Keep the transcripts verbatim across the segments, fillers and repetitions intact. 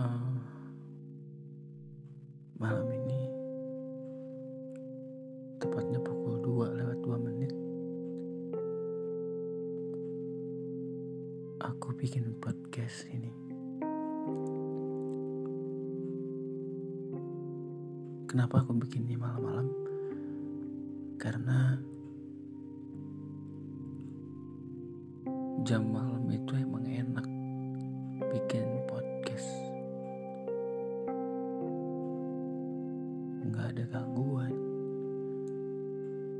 uh, malam ini tepatnya pukul dua lewat dua menit aku bikin podcast ini. Kenapa aku bikinnya malam-malam? Karena jam malam itu emang enak bikin podcast, nggak ada gangguan,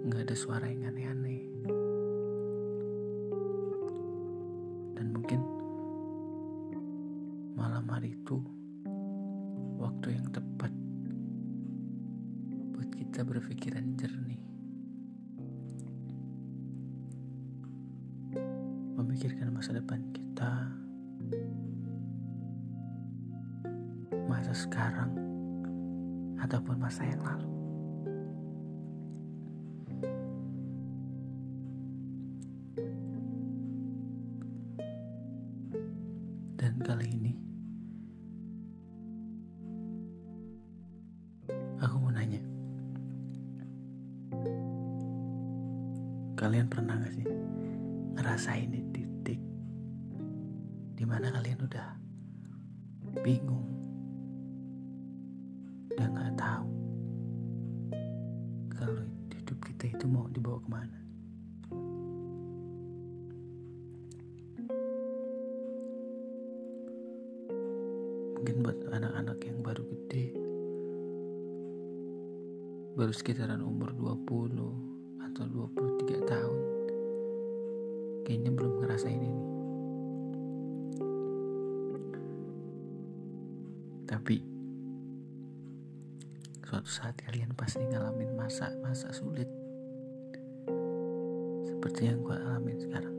nggak ada suara yang aneh-aneh, dan mungkin malam hari itu waktu yang tepat buat kita berpikiran jernih, memikirkan masa depan kita, masa sekarang ataupun masa yang lalu. Dan kali ini aku mau nanya, kalian pernah gak sih ngerasain di titik dimana kalian udah bingung, udah gak tahu kalau hidup kita itu mau dibawa kemana? Mungkin buat anak-anak yang baru gede, baru sekitaran umur dua puluh atau dua puluh tiga tahun, kayaknya belum ngerasain ini. Tapi suatu saat kalian pasti ngalamin masa-masa sulit seperti yang gue alamin sekarang.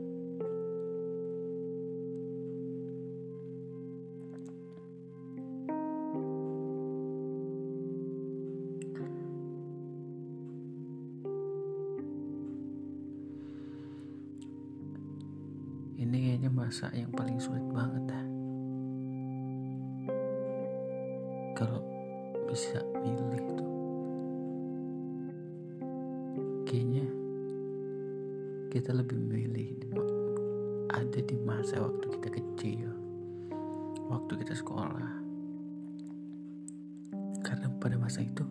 Ini kayaknya masa yang paling sulit banget dah. Kalau bisa milih tuh, kayaknya kita lebih milih ada di masa waktu kita kecil, waktu kita sekolah. Karena pada masa itu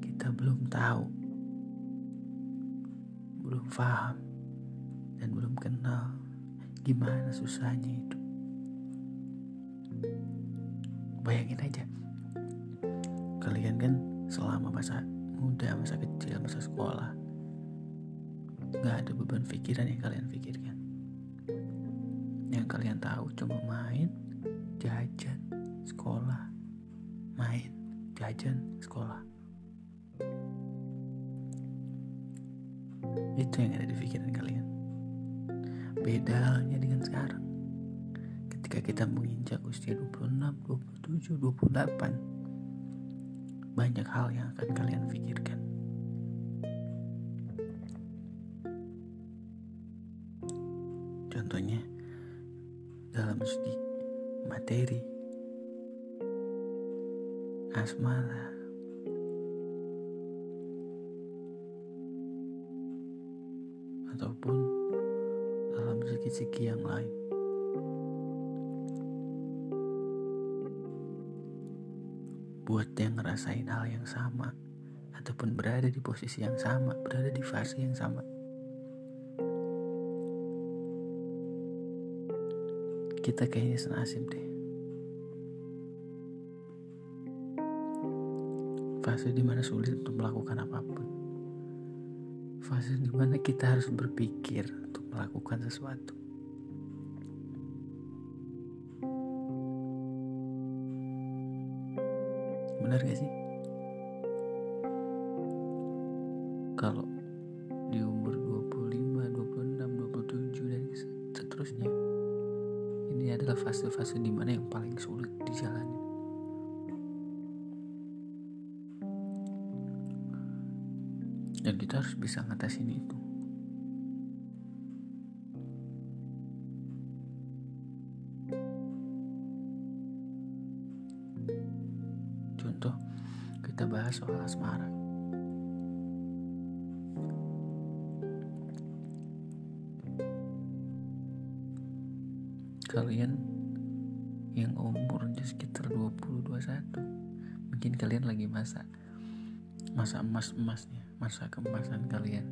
kita belum tahu, belum paham, dan belum kenal gimana susahnya hidup. Bayangin aja, kalian kan selama masa muda, masa kecil, masa sekolah, gak ada beban pikiran yang kalian pikirkan. Yang kalian tahu cuma main, jajan, sekolah, main, jajan, sekolah. Itu yang ada di pikiran kalian. Beda halnya dengan sekarang, ketika kita menginjak usia dua puluh enam, dua puluh tujuh, dua puluh delapan, banyak hal yang akan kalian pikirkan. Contohnya dalam segi materi, asmara, ataupun segi-segi yang lain. Buat yang ngerasain hal yang sama ataupun berada di posisi yang sama, berada di fase yang sama, kita kayaknya senasib deh. Fase dimana sulit untuk melakukan apapun, fase dimana kita harus berpikir lakukan sesuatu. Benar gak sih? Kalau di umur dua puluh lima, dua puluh enam, dua puluh tujuh dan seterusnya, ini adalah fase-fase di mana yang paling sulit dijalani. Dan kita harus bisa ngatasin itu. kita bahas soal asmara. Kalian yang umurnya sekitar dua puluh dua puluh satu, mungkin kalian lagi masa masa emas-emasnya, masa keemasan kalian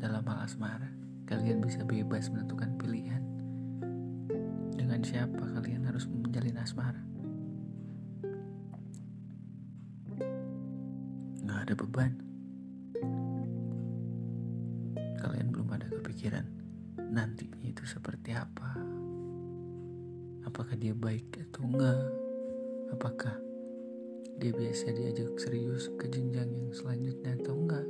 dalam hal asmara. Kalian bisa bebas menentukan pilihan dengan siapa kalian harus menjalin asmara. Gak ada beban. Kalian belum ada kepikiran nantinya itu seperti apa. Apakah dia baik atau enggak? Apakah dia biasa diajak serius ke jenjang yang selanjutnya atau enggak?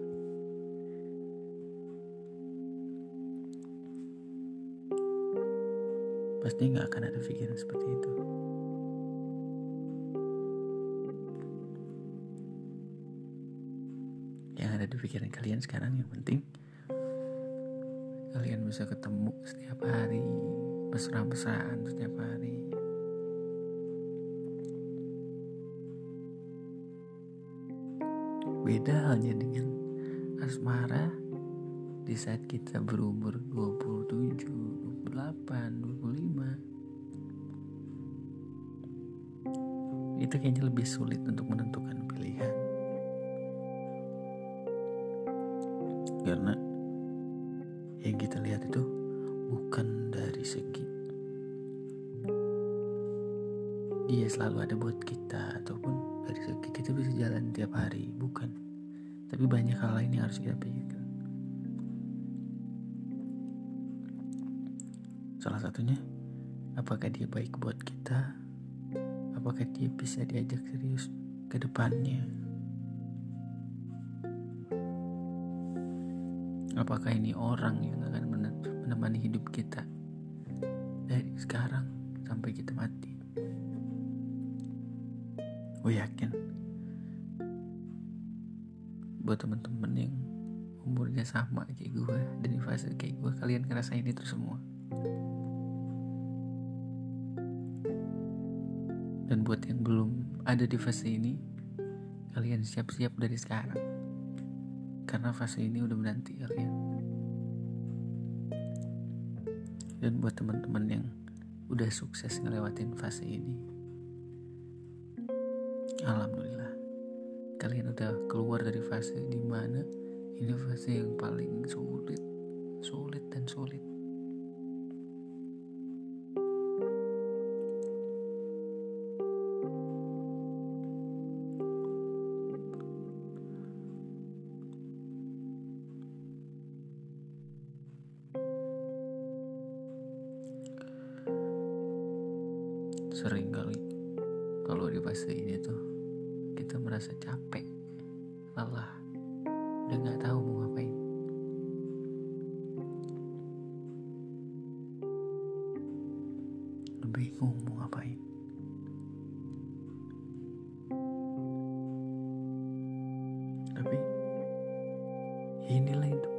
Pasti enggak akan ada pikiran seperti itu. Yang ada di pikiran kalian sekarang yang penting kalian bisa ketemu setiap hari, mesra-mesraan setiap hari. Beda halnya dengan asmara di saat kita berumur dua puluh tujuh, dua puluh delapan, dua puluh lima. Itu kayaknya lebih sulit untuk menentukan pilihan, karena yang kita lihat itu bukan dari segi dia selalu ada buat kita ataupun dari segi kita bisa jalan tiap hari, bukan. Tapi banyak hal lain yang harus kita pikirkan. Salah satunya, apakah dia baik buat kita? Apakah dia bisa diajak serius ke depannya? Apakah ini orang yang akan menemani hidup kita dari sekarang sampai kita mati? Gue yakin buat temen-temen yang umurnya sama kayak gue dan di fase kayak gue, kalian ngerasain itu semua. Dan buat yang belum ada di fase ini, kalian siap-siap dari sekarang, karena fase ini udah menanti kalian. Dan buat teman-teman yang udah sukses ngelewatin fase ini, alhamdulillah, kalian udah keluar dari fase dimana ini fase yang paling sulit, sulit dan sulit. Sering kali kalau di fase ini tuh kita merasa capek, lelah, udah nggak tahu mau ngapain. Bingung mau ngapain. Tapi ya inilah hidup.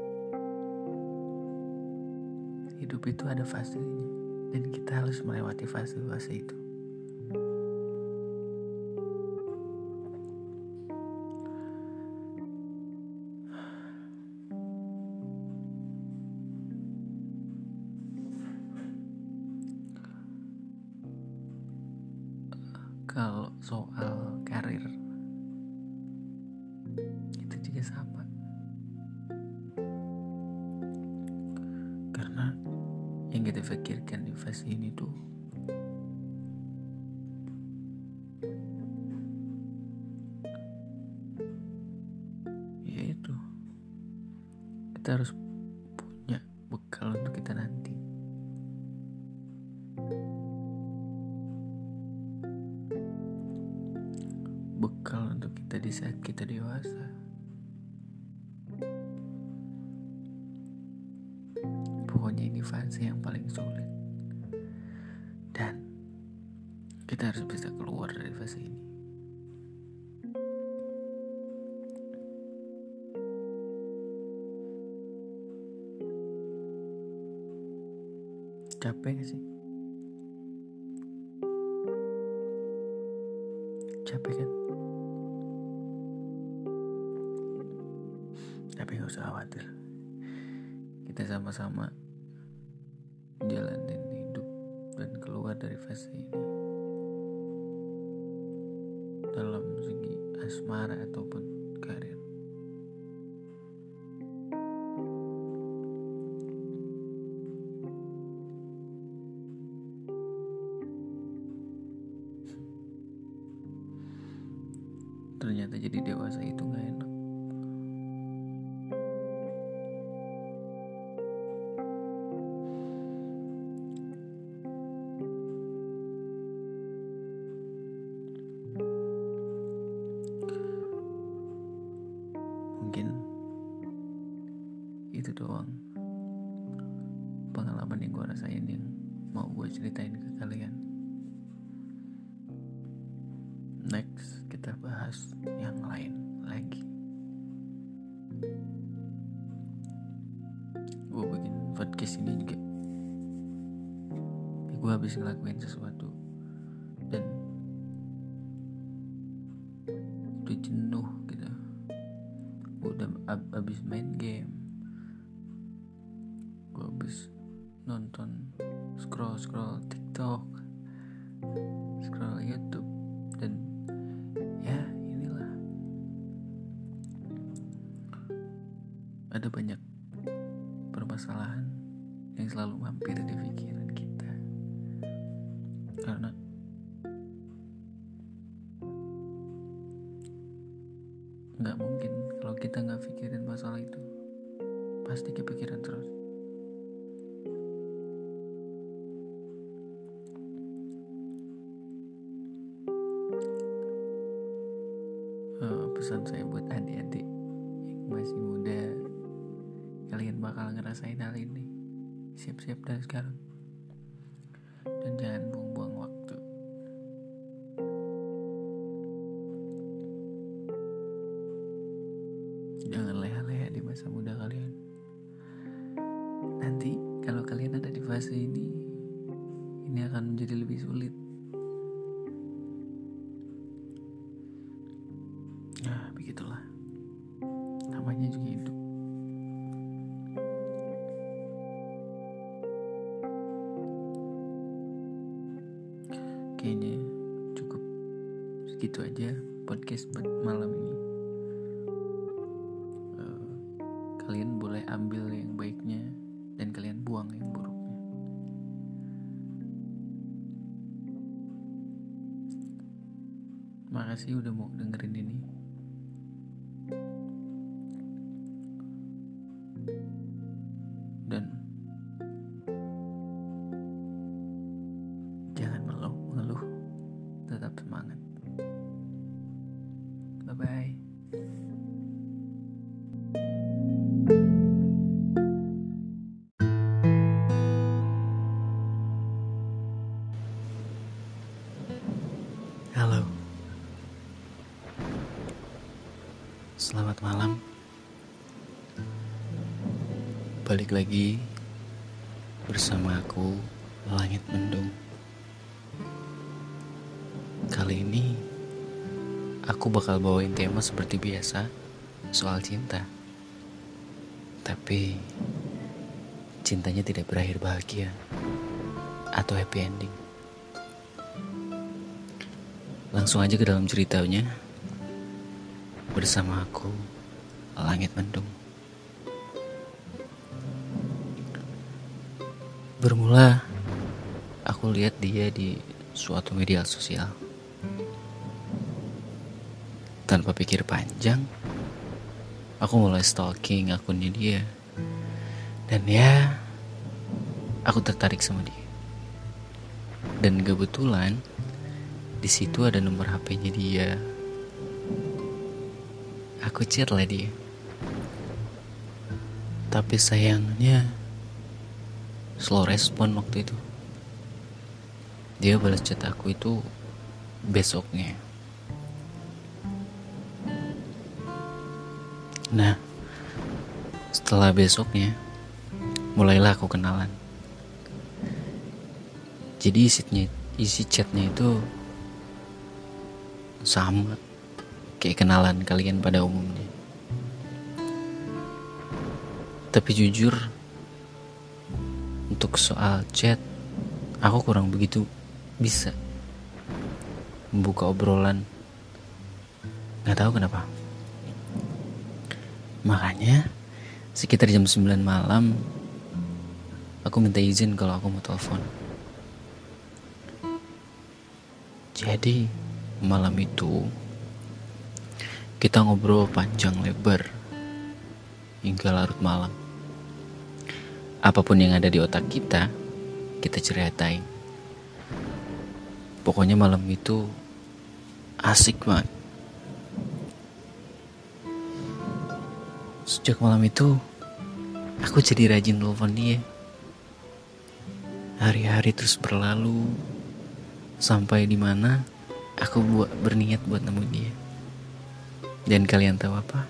Hidup itu ada fasenya dan kita harus melewati fase-fase itu. Kalau soal karir itu juga sama, karena yang kita pikirkan di fase ini tuh ya itu, kita harus punya bekal untuk kita nanti. Bekal untuk kita di saat kita dewasa, pokoknya ini fase yang paling sulit dan kita harus bisa keluar dari fase ini. Capek gak sih? Capek kan? gak usah khawatir, kita sama-sama jalanin hidup dan keluar dari fase ini. Dalam segi asmara ataupun karir, ternyata jadi dewasa itu gak enak. Mungkin itu doang pengalaman yang gue rasain yang mau gue ceritain ke kalian. Next kita bahas yang lain lagi. Gue bikin podcast ini juga, gue habis ngelakuin sesuatu dan udah jenuh gitu. Gue udah ab- abis main game, gue habis nonton scroll scroll TikTok, scroll YouTube, dan ada banyak permasalahan yang selalu mampir di pikiran kita karena nggak mungkin kalau kita nggak pikirin masalah itu, pasti kepikiran terus. Uh, pesan saya buat adik-adik yang masih muda, kalian bakal ngerasain hal ini. Siap-siap dari sekarang, dan jangan buang-buang waktu. Jangan leha-leha di masa muda kalian. Nanti kalau kalian ada di fase ini, ini akan menjadi lebih sulit. Nah, begitulah, namanya juga hidup. Kayaknya cukup segitu aja podcast buat malam ini. Uh, kalian boleh ambil yang baiknya dan kalian buang yang buruknya. Makasih udah mau dengerin ini. Dan tetap semangat. Bye-bye. Halo. Selamat malam. Balik lagi bersama aku, Langit Mendung. Kali ini aku bakal bawain tema seperti biasa, soal cinta. Tapi cintanya tidak berakhir bahagia atau happy ending. Langsung aja ke dalam ceritanya bersama aku, Langit Mendung. Bermula aku lihat dia di suatu media sosial. Tanpa pikir panjang, aku mulai stalking akunnya dia. Dan ya, aku tertarik sama dia. Dan kebetulan di situ ada nomor H P-nya dia. Aku chat lah dia. Tapi sayangnya slow respon waktu itu. Dia balas chat aku itu besoknya. Nah, setelah besoknya, mulailah aku kenalan. Jadi isinya, isi chatnya itu sama kayak kenalan kalian pada umumnya. Tapi jujur, untuk soal chat, aku kurang begitu bisa membuka obrolan. Gak tahu kenapa. Makanya sekitar jam sembilan malam, aku minta izin kalau aku mau telepon. Jadi malam itu kita ngobrol panjang lebar hingga larut malam. Apapun yang ada di otak kita, kita ceritain. Pokoknya malam itu asik banget. Sejak malam itu, aku jadi rajin telepon dia. Hari-hari terus berlalu, sampai di mana aku buat berniat buat nemuin dia. Dan kalian tahu apa?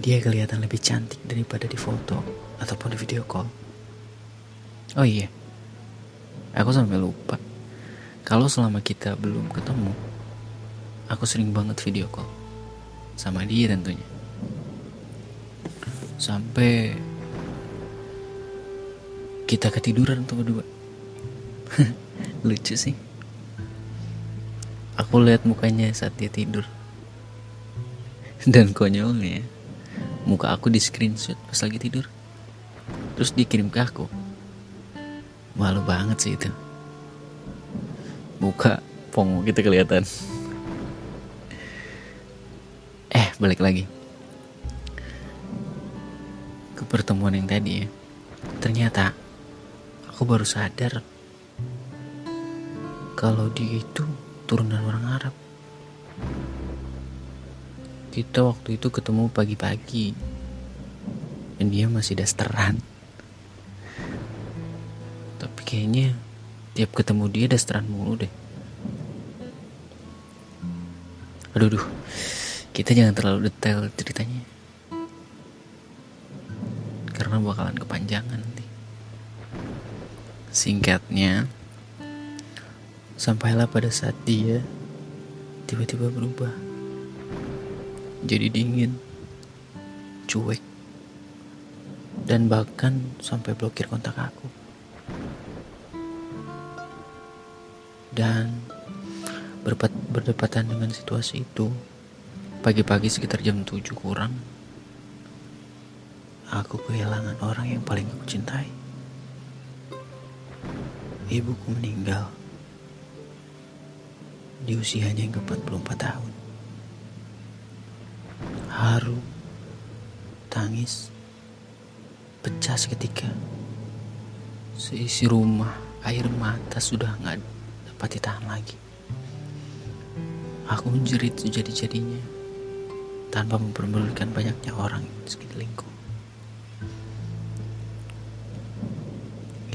Dia kelihatan lebih cantik daripada di foto ataupun di video call. Oh iya, aku sampai lupa kalau selama kita belum ketemu, aku sering banget video call sama dia tentunya. Sampai kita ketiduran tuh berdua. Lucu sih. Aku lihat mukanya saat dia tidur. Dan konyolnya, muka aku di screenshot pas lagi tidur, terus dikirim ke aku. Malu banget sih itu. Muka pongo gitu kelihatan. Eh, balik lagi ke pertemuan yang tadi ya. Ternyata aku baru sadar kalau dia itu turunan orang Arab. Kita waktu itu ketemu pagi-pagi dan dia masih dasteran. Tapi kayaknya tiap ketemu dia dasteran mulu deh. Aduh, duh, kita jangan terlalu detail ceritanya karena bakalan kepanjangan nanti. Singkatnya, sampailah pada saat dia tiba-tiba berubah. Jadi dingin, cuek, dan bahkan sampai blokir kontak aku. Dan berdepatan dengan situasi itu, pagi-pagi sekitar jam tujuh kurang, aku kehilangan orang yang paling aku cintai. Ibuku meninggal di usianya yang empat puluh empat tahun. Haru, tangis, pecah seketika. Seisi rumah, air mata sudah gak dapat ditahan lagi. Aku menjerit sejadi-jadinya tanpa memperdulikan banyaknya orang di sekelilingku.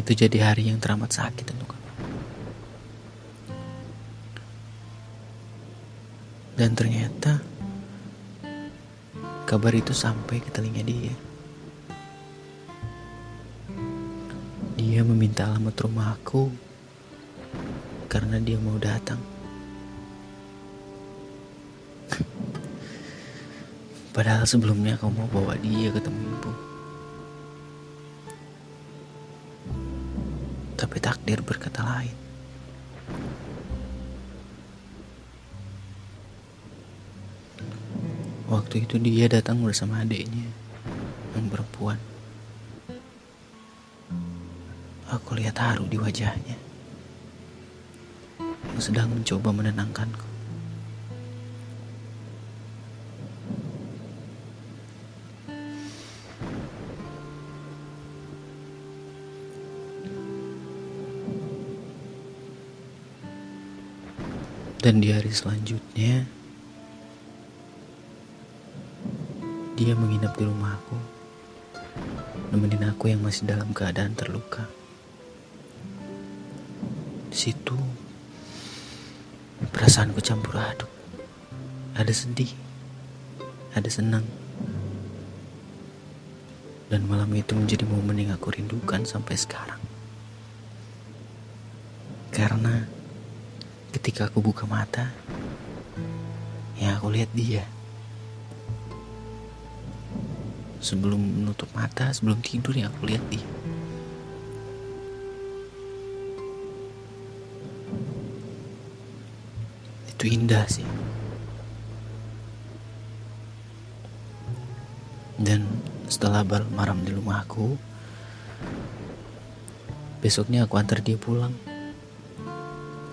Itu jadi hari yang teramat sakit untuk aku. Dan ternyata kabar itu sampai ke telinga dia. Dia meminta alamat rumah aku karena dia mau datang. Padahal sebelumnya aku mau bawa dia ketemu ibu. Tapi takdir berkata lain. Waktu itu dia datang bersama adiknya yang perempuan. Aku lihat haru di wajahnya yang sedang mencoba menenangkanku. Dan di hari selanjutnya, dia menginap di rumah aku, nemenin aku yang masih dalam keadaan terluka. Di situ, perasaanku campur aduk. Ada sedih, ada senang. Dan malam itu menjadi momen yang aku rindukan sampai sekarang. Karena ketika aku buka mata, yang aku lihat dia. sebelum menutup mata, sebelum tidur yang aku lihat dia. Itu indah sih. Dan setelah bermalam di rumah aku, besoknya aku antar dia pulang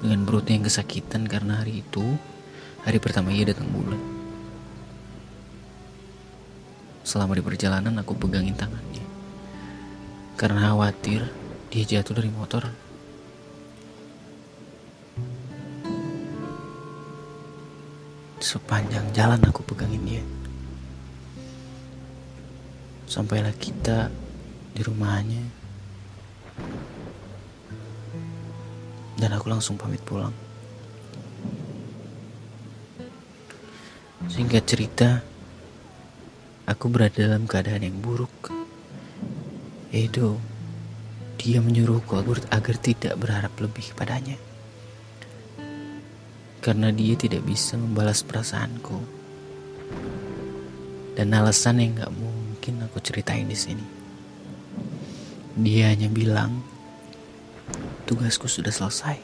dengan perutnya yang kesakitan karena hari itu hari pertama ia datang bulan. Selama di perjalanan aku pegangin tangannya karena khawatir dia jatuh dari motor. Sepanjang jalan aku pegangin dia, sampailah kita di rumahnya dan aku langsung pamit pulang. Singkat cerita, aku berada dalam keadaan yang buruk. Edo, dia menyuruhku agar tidak berharap lebih padanya karena dia tidak bisa membalas perasaanku dan alasan yang gak mungkin mungkin aku ceritain di sini. Dia hanya bilang tugasku sudah selesai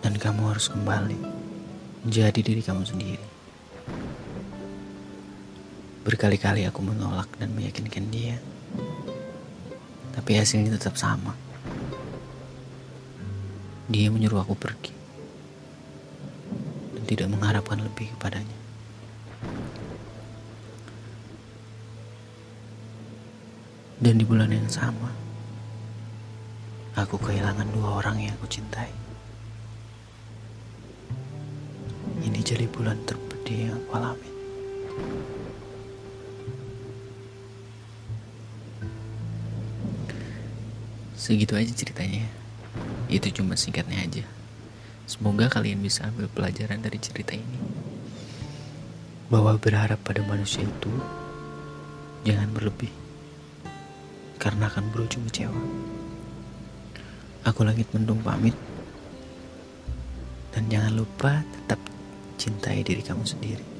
dan kamu harus kembali menjadi diri kamu sendiri. Berkali-kali aku menolak dan meyakinkan dia, tapi hasilnya tetap sama. Dia menyuruh aku pergi dan tidak mengharapkan lebih kepadanya. Dan di bulan yang sama, aku kehilangan dua orang yang aku cintai. Ini jadi bulan terpedih yang aku alami. Segitu aja ceritanya. Itu cuma singkatnya aja. Semoga kalian bisa ambil pelajaran dari cerita ini, bahwa berharap pada manusia itu jangan berlebih, karena akan berujung kecewa. Aku langit mendung pamit. Dan jangan lupa tetap cintai diri kamu sendiri.